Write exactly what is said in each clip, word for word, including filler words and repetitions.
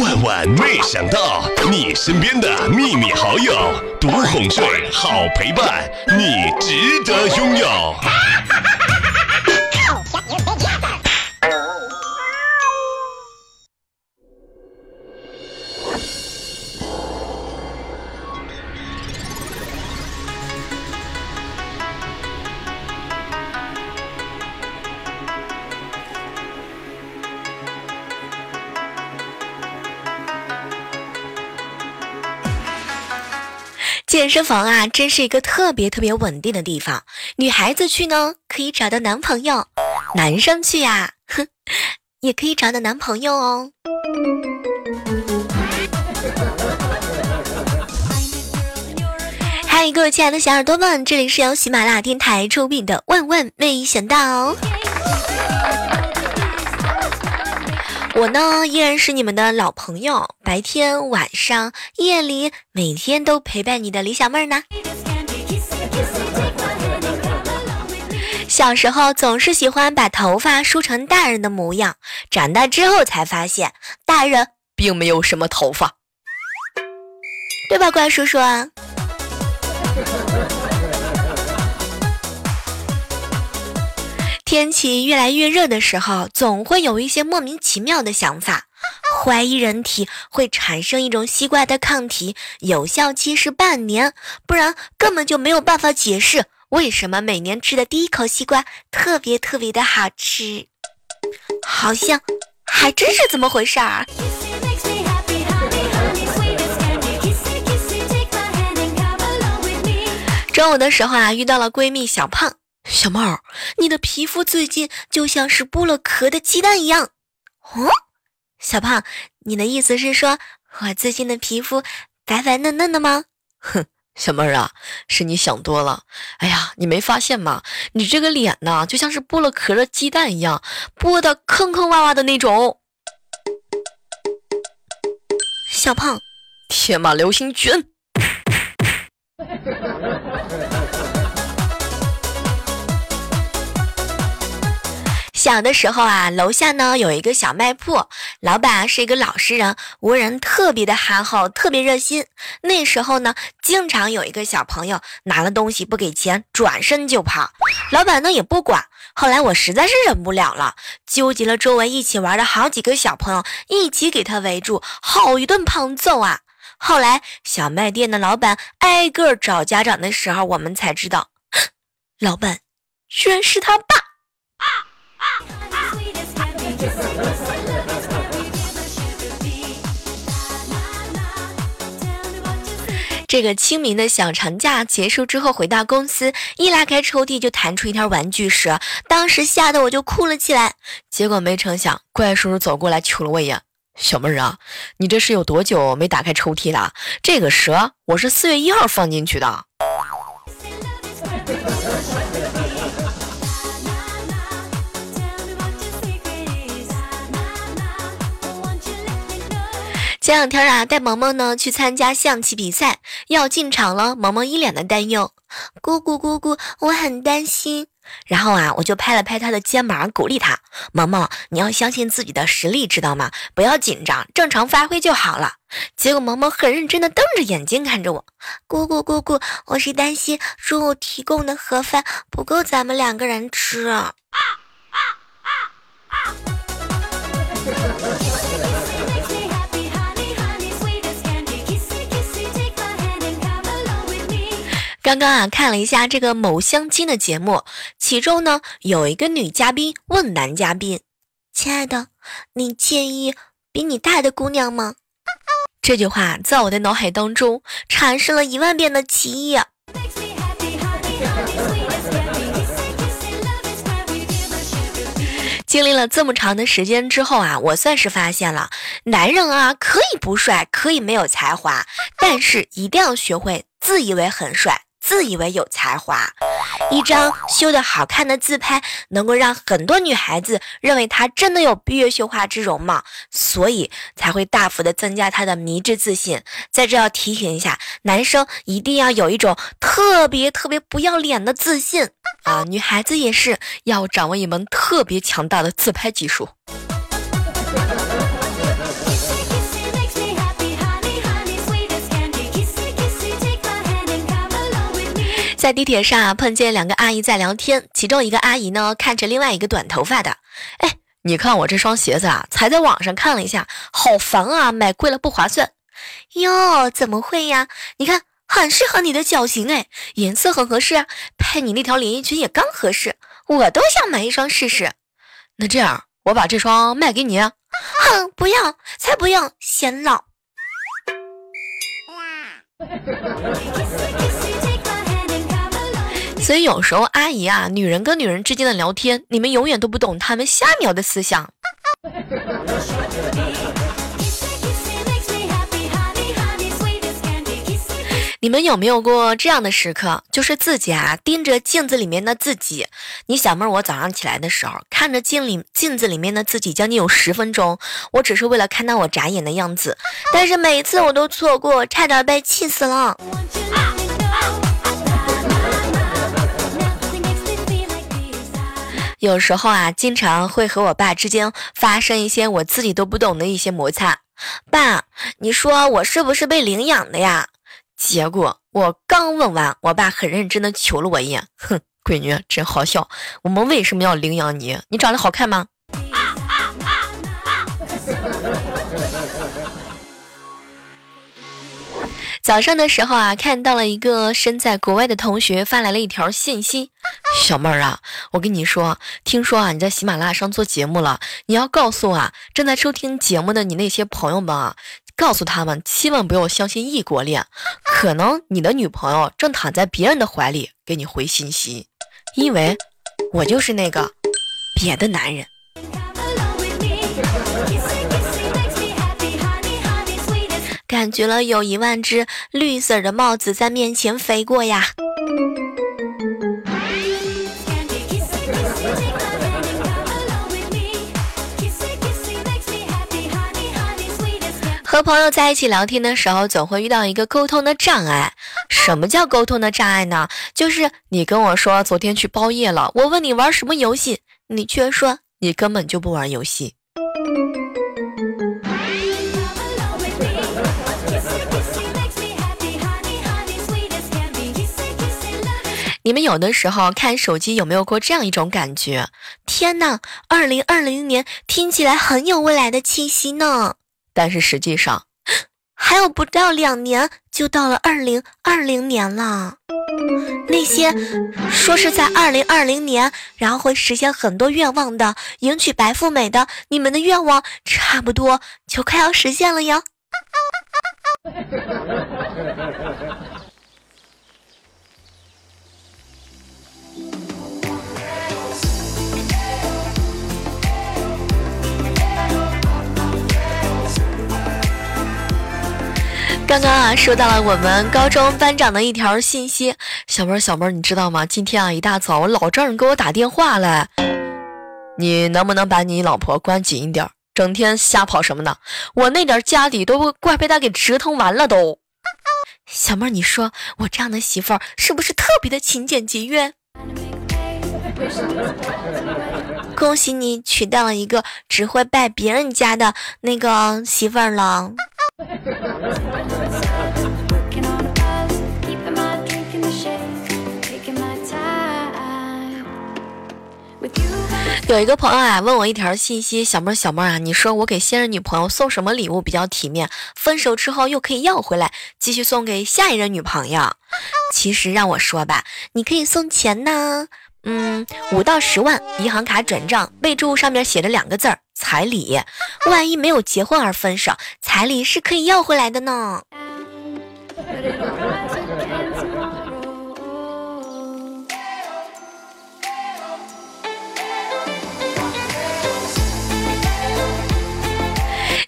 万万没想到，你身边的秘密好友，独哄睡，好陪伴，你值得拥有。健身房啊，真是一个特别特别稳定的地方。女孩子去呢，可以找到男朋友；男生去啊，哼，也可以找到男朋友哦。嗨，各位亲爱的小耳朵们，这里是由喜马拉雅电台出品的《万万没想到》。我呢，依然是你们的老朋友，白天、晚上、夜里，每天都陪伴你的李小妹儿呢。小时候总是喜欢把头发梳成大人的模样，长大之后才发现，大人并没有什么头发，对吧，怪叔叔啊？天气越来越热的时候，总会有一些莫名其妙的想法，怀疑人体会产生一种奇怪的抗体，有效期是半年，不然根本就没有办法解释为什么每年吃的第一口西瓜特别特别的好吃，好像还真是怎么回事儿。中午的时候啊，遇到了闺蜜小胖。小妹儿，你的皮肤最近就像是剥了壳的鸡蛋一样。哦，小胖，你的意思是说我最近的皮肤白白嫩嫩的吗？哼，小妹儿啊，是你想多了。哎呀，你没发现吗？你这个脸呢，就像是剥了壳的鸡蛋一样，剥得坑坑洼洼的那种。小胖，天马流星拳。小的时候啊，楼下呢有一个小卖铺，老板是一个老实人，为人特别的憨厚，特别热心。那时候呢，经常有一个小朋友拿了东西不给钱，转身就跑，老板呢也不管。后来我实在是忍不了了，纠集了周围一起玩的好几个小朋友，一起给他围住，好一顿胖揍啊！后来小卖店的老板挨个找家长的时候，我们才知道，老板居然是他爸。这个清明的小长假结束之后，回到公司，一拉开抽屉就弹出一条玩具蛇，当时吓得我就哭了起来。结果没成想，怪叔叔走过来瞅了我一眼：“小妹儿啊，你这是有多久没打开抽屉了？这个蛇我是四月一号放进去的。”前两天啊，带萌萌呢去参加象棋比赛，要进场了，萌萌一脸的担忧，姑姑姑姑，我很担心。然后啊，我就拍了拍她的肩膀，鼓励她，萌萌，你要相信自己的实力，知道吗？不要紧张，正常发挥就好了。结果萌萌很认真的瞪着眼睛看着我，姑姑姑姑，我是担心中午提供的盒饭不够咱们两个人吃啊。啊啊啊刚刚啊看了一下这个某相亲的节目，其中呢有一个女嘉宾问男嘉宾，亲爱的，你介意比你大的姑娘吗？这句话在我的脑海当中产生了一万遍的歧义。经历了这么长的时间之后啊，我算是发现了，男人啊可以不帅，可以没有才华，但是一定要学会自以为很帅，自以为有才华。一张修得好看的自拍，能够让很多女孩子认为她真的有闭月羞花之容貌，所以才会大幅的增加她的迷之自信。在这要提醒一下，男生一定要有一种特别特别不要脸的自信。啊，女孩子也是要掌握一门特别强大的自拍技术。在地铁上啊，碰见两个阿姨在聊天，其中一个阿姨呢看着另外一个短头发的，哎，你看我这双鞋子啊，才在网上看了一下，好烦啊，买贵了不划算。哟，怎么会呀？你看，很适合你的脚型哎，颜色很合适啊，配你那条连衣裙也刚合适，我都想买一双试试。那这样，我把这双卖给你啊。哼，不要，才不要，显老。所以有时候阿姨啊，女人跟女人之间的聊天，你们永远都不懂她们下秒的思想。你们有没有过这样的时刻，就是自己啊盯着镜子里面的自己？你小妹儿，我早上起来的时候看着镜里镜子里面的自己将近有十分钟，我只是为了看到我眨眼的样子，但是每次我都错过，差点被气死了。有时候啊，经常会和我爸之间发生一些我自己都不懂的一些摩擦。爸，你说我是不是被领养的呀？结果我刚问完，我爸很认真的瞅了我一眼，哼，闺女真好笑，我们为什么要领养你？你长得好看吗？啊啊啊啊、早上的时候啊，看到了一个身在国外的同学发来了一条信息，小妹儿啊，我跟你说，听说啊你在喜马拉雅上做节目了，你要告诉啊正在收听节目的你那些朋友们啊，告诉他们千万不要相信异国恋，可能你的女朋友正躺在别人的怀里给你回信息，因为我就是那个别的男人。感觉了有一万只绿色的帽子在面前飞过呀。和朋友在一起聊天的时候，总会遇到一个沟通的障碍。什么叫沟通的障碍呢？就是你跟我说昨天去包夜了，我问你玩什么游戏，你却说你根本就不玩游戏。你们有的时候看手机有没有过这样一种感觉？天哪，二零二零年听起来很有未来的气息呢。但是实际上，还有不到两年就到了二零二零年了。那些说是在二零二零年，然后会实现很多愿望的，迎娶白富美的，你们的愿望差不多就快要实现了呀。刚刚啊，收到了我们高中班长的一条信息，小妹儿，小妹儿，你知道吗？今天啊，一大早我老丈人给我打电话来，你能不能把你老婆关紧一点，整天瞎跑什么的？我那点家底都快被他给折腾完了都。小妹儿，你说我这样的媳妇儿是不是特别的勤俭节约？恭喜你娶到了一个只会拜别人家的那个媳妇儿了。有一个朋友啊问我一条信息，小妹儿，小妹儿啊，你说我给现任女朋友送什么礼物比较体面，分手之后又可以要回来继续送给下一任女朋友？其实让我说吧，你可以送钱呢，嗯，五到十万，银行卡转账，备注上面写着两个字儿彩礼，万一没有结婚而分手，彩礼是可以要回来的呢。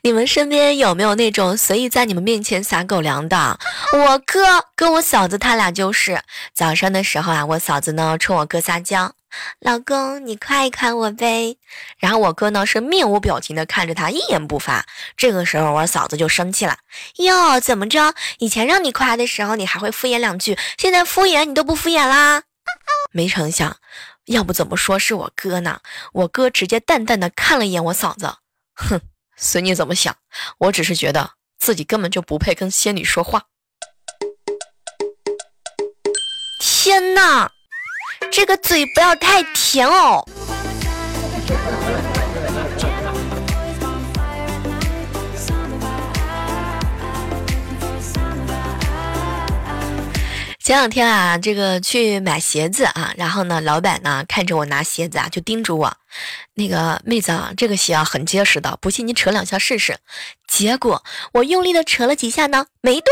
你们身边有没有那种随意在你们面前撒狗粮的？我哥跟我嫂子他俩就是，早上的时候啊，我嫂子呢冲我哥撒娇，老公你夸一夸我呗，然后我哥呢是面无表情的看着他，一言不发。这个时候我嫂子就生气了，哟，怎么着？以前让你夸的时候你还会敷衍两句，现在敷衍你都不敷衍啦？没成想，要不怎么说是我哥呢？我哥直接淡淡的看了一眼我嫂子，哼。随你怎么想，我只是觉得自己根本就不配跟仙女说话。天哪，这个嘴不要太甜哦。前两天啊，这个去买鞋子啊，然后呢，老板呢看着我拿鞋子啊，就叮嘱我，那个妹子啊，这个鞋啊很结实的，不信你扯两下试试。结果我用力的扯了几下呢，没断。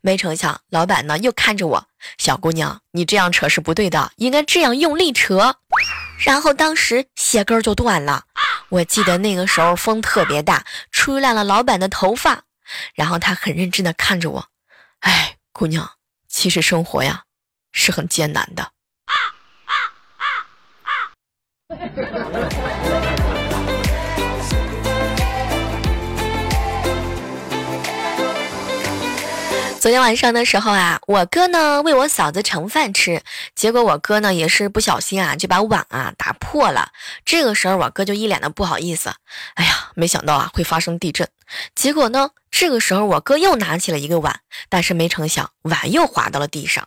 没成想，老板呢又看着我，小姑娘，你这样扯是不对的，应该这样用力扯。然后当时鞋跟就断了。我记得那个时候风特别大，吹烂了老板的头发。然后他很认真的看着我，哎，姑娘。其实生活呀，是很艰难的。昨天晚上的时候啊，我哥呢为我嫂子盛饭吃，结果我哥呢也是不小心啊就把碗啊打破了。这个时候我哥就一脸的不好意思，哎呀，没想到啊会发生地震。结果呢？这个时候我哥又拿起了一个碗，但是没成想碗又滑到了地上，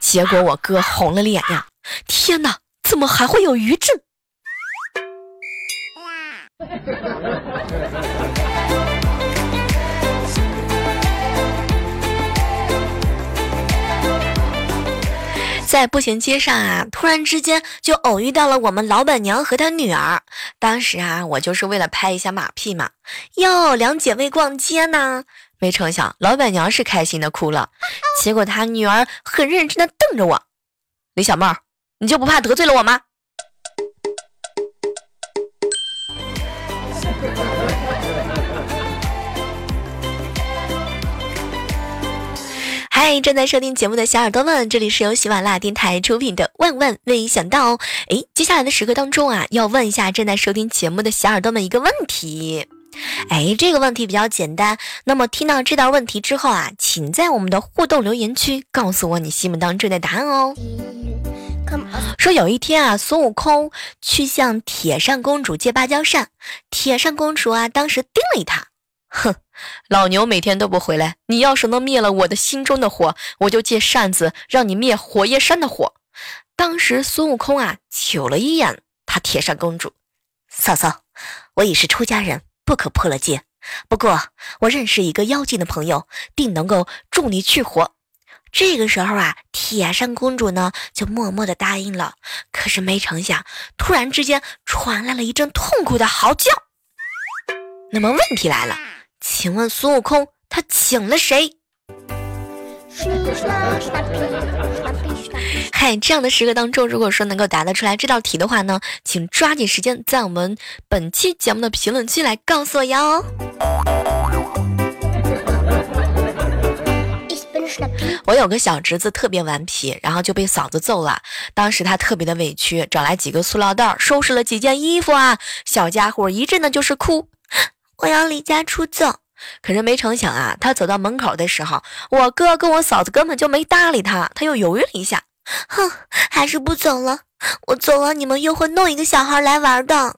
结果我哥红了脸呀，天哪，怎么还会有余震？在步行街上啊，突然之间就偶遇到了我们老板娘和她女儿。当时啊，我就是为了拍一下马屁嘛。哟，两姐妹逛街呢，没成想老板娘是开心的哭了，结果她女儿很认真的瞪着我，李小妹儿，你就不怕得罪了我吗？嗨，正在收听节目的小耳朵们，这里是由喜马拉雅电台出品的万万没想到哦。诶，接下来的时刻当中啊，要问一下正在收听节目的小耳朵们一个问题。诶，这个问题比较简单，那么听到这道问题之后啊，请在我们的互动留言区告诉我你心目当中的答案哦。说有一天啊，孙悟空去向铁扇公主借芭蕉扇，铁扇公主啊当时盯了他，哼，老牛每天都不回来，你要是能灭了我的心中的火，我就借扇子让你灭火焰山的火。当时孙悟空啊瞅了一眼他铁扇公主，嫂嫂，我已是出家人，不可破了戒，不过我认识一个妖精的朋友，定能够助你去火。这个时候啊，铁扇公主呢就默默的答应了，可是没成想突然之间传来了一阵痛苦的嚎叫。那么问题来了，请问孙悟空他请了谁？嗨，这样的时刻当中，如果说能够答得出来这道题的话呢，请抓紧时间在我们本期节目的评论区来告诉我哟。我有个小侄子特别顽皮，然后就被嫂子揍了。当时他特别的委屈，找来几个塑料袋收拾了几件衣服啊，小家伙一阵的就是哭，我要离家出走。可是没成想啊，他走到门口的时候，我哥跟我嫂子根本就没搭理他，他又犹豫了一下，哼，还是不走了，我走了你们又会弄一个小孩来玩的。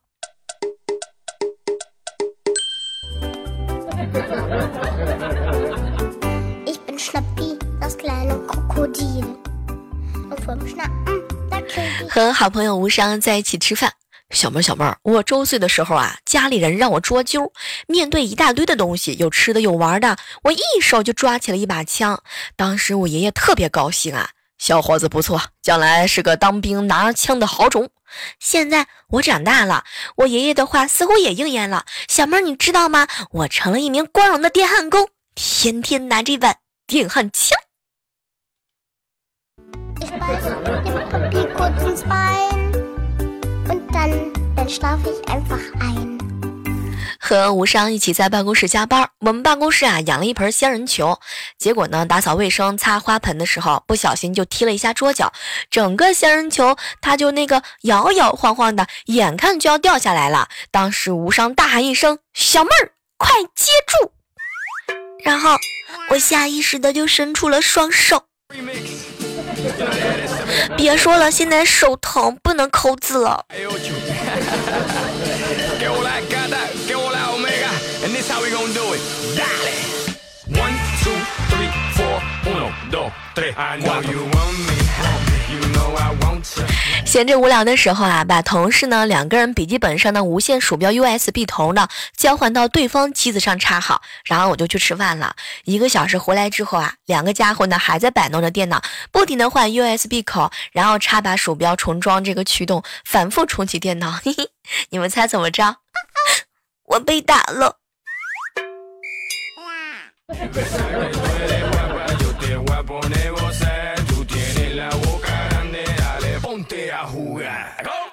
和好朋友无伤在一起吃饭，小妹儿小妹儿，我周岁的时候啊，家里人让我捉阄，面对一大堆的东西，有吃的有玩的，我一手就抓起了一把枪。当时我爷爷特别高兴啊，小伙子不错，将来是个当兵拿枪的好种。现在我长大了，我爷爷的话似乎也应验了，小妹儿你知道吗？我成了一名光荣的电焊工，天天拿这把电焊枪。和无伤一起在办公室加班，我们办公室啊养了一盆仙人球，结果呢打扫卫生擦花盆的时候不小心就踢了一下桌角，整个仙人球它就那个摇摇晃晃的，眼看就要掉下来了。当时无伤大喊一声，小妹儿快接住，然后我下意识的就伸出了双手。别说了，现在手疼，不能抠字了。闲着无聊的时候啊，把同事呢两个人笔记本上的无线鼠标 U S B 头呢交换到对方机子上插好，然后我就去吃饭了。一个小时回来之后啊，两个家伙呢还在摆弄着电脑，不停的换 U S B 口，然后插拔鼠标重装这个驱动，反复重启电脑。嘿嘿，你们猜怎么着？我被打了。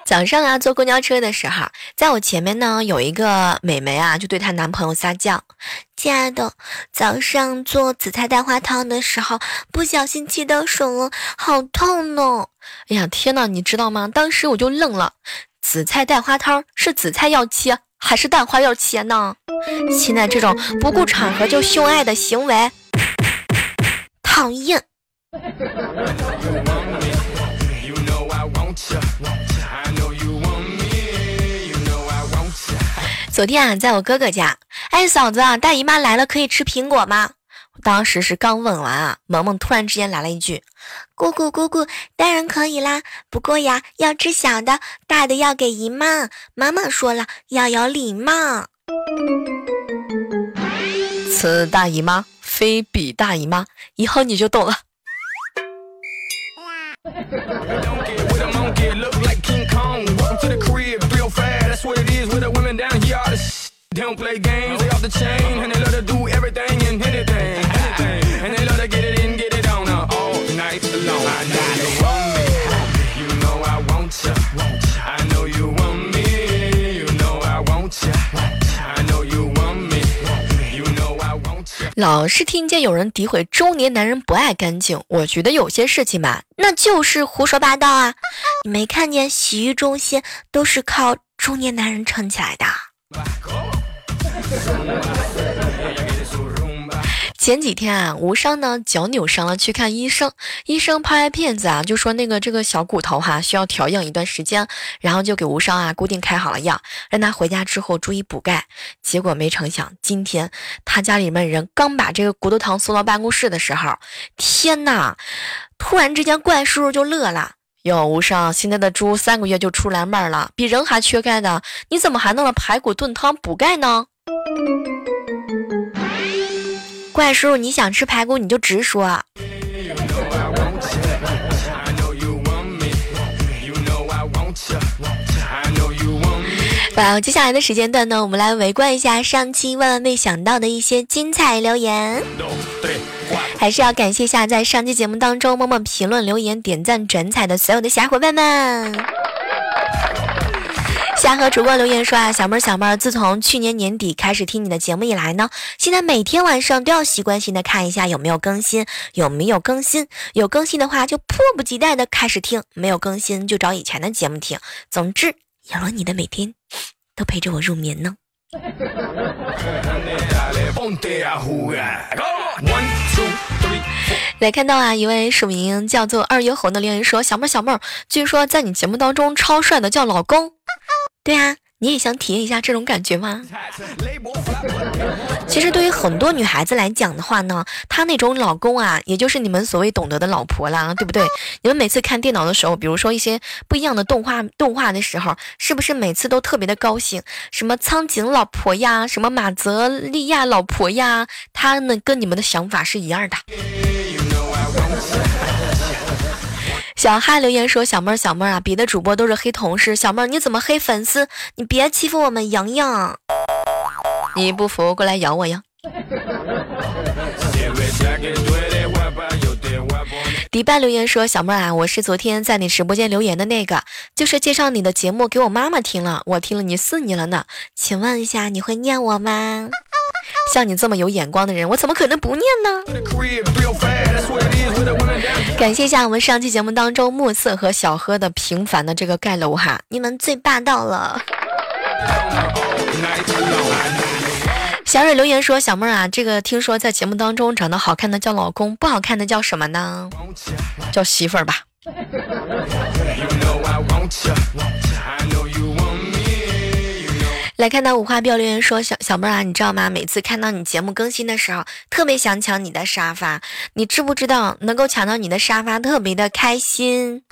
早上啊，坐公交车的时候，在我前面呢有一个美眉啊，就对她男朋友撒娇：“亲爱的，早上做紫菜蛋花汤的时候，不小心气到手了，好痛哦！”哎呀，天哪，你知道吗？当时我就愣了，紫菜蛋花汤是紫菜要切还是蛋花要切呢？现在这种不顾场合就秀爱的行为，讨厌。昨天啊，在我哥哥家，哎嫂子啊，大姨妈来了，可以吃苹果吗？当时是刚问完啊，萌萌突然之间来了一句：“姑姑姑姑，当然可以啦，不过呀，要吃小的，大的要给姨妈。妈妈说了，要有礼貌。”此大姨妈，非彼大姨妈，以后你就懂了。老是听见有人诋毁中年男人不爱干净，我觉得有些事情吧，那就是胡说八道啊！你没看见洗浴中心都是靠中年男人撑起来的？前几天啊，无伤呢脚扭伤了，去看医生，医生拍拍片子啊，就说那个这个小骨头哈、啊、需要调养一段时间，然后就给无伤啊固定开好了药，让他回家之后注意补钙。结果没成想，今天他家里面人刚把这个骨头糖送到办公室的时候，天哪！突然之间，怪叔叔就乐了：“哟，无伤，现在的猪三个月就出蓝瓣了，比人还缺钙的，你怎么还弄了排骨炖汤补钙呢？”怪叔叔，你想吃排骨你就直说。好，接下来的时间段呢，我们来围观一下上期万万没想到的一些精彩留言。还是要感谢一下在上期节目当中默默评论、留言、点赞、转采的所有的小伙伴们。下和主播留言说啊，小妹儿小妹儿，自从去年年底开始听你的节目以来呢，现在每天晚上都要习惯性的看一下有没有更新，有没有更新，有更新的话就迫不及待的开始听，没有更新就找以前的节目听。总之，有了你的每天都陪着我入眠呢。来看到啊，一位署名叫做二月红的留言说，小妹儿小妹儿，据说在你节目当中超帅的叫老公。对啊，你也想体验一下这种感觉吗？其实对于很多女孩子来讲的话呢，她那种老公啊，也就是你们所谓懂得的老婆啦，对不对？你们每次看电脑的时候，比如说一些不一样的动画动画的时候，是不是每次都特别的高兴？什么苍井老婆呀，什么马泽利亚老婆呀，她呢跟你们的想法是一样的。小哈留言说，小妹儿小妹儿啊，别的主播都是黑同事，小妹儿你怎么黑粉丝？你别欺负我们洋洋，你不服过来咬我呀。迪拜留言说，小妹儿啊，我是昨天在你直播间留言的那个，就是介绍你的节目给我妈妈听了，我听了你四年了呢，请问一下你会念我吗？像你这么有眼光的人，我怎么可能不念呢？感谢一下我们上期节目当中暮色和小喝的平凡的这个盖楼哈，你们最霸道了。小蕊留言说，小妹啊，这个听说在节目当中长得好看的叫老公，不好看的叫什么呢？叫媳妇儿吧。来看到五花标留言说，小小妹啊，你知道吗？每次看到你节目更新的时候，特别想抢你的沙发。你知不知道，能够抢到你的沙发，特别的开心。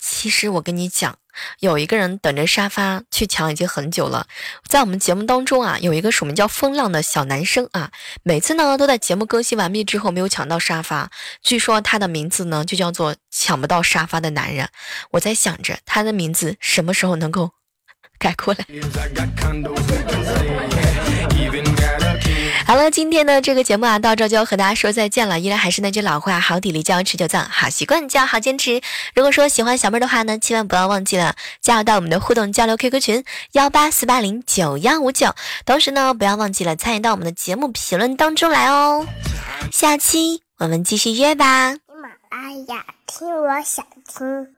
其实我跟你讲，有一个人等着沙发去抢已经很久了。在我们节目当中啊，有一个署名叫风浪的小男生啊，每次呢都在节目更新完毕之后没有抢到沙发。据说他的名字呢就叫做抢不到沙发的男人。我在想着他的名字什么时候能够改过来。好了，今天的这个节目啊，到这就要和大家说再见了。依然还是那句老话，好体力就要持久战，好习惯就要好坚持。如果说喜欢小妹的话呢，千万不要忘记了加入到我们的互动交流 Q Q 群一八四八零九一五九，同时呢，不要忘记了参与到我们的节目评论当中来哦。下期我们继续约吧。喜马拉雅，听我想听。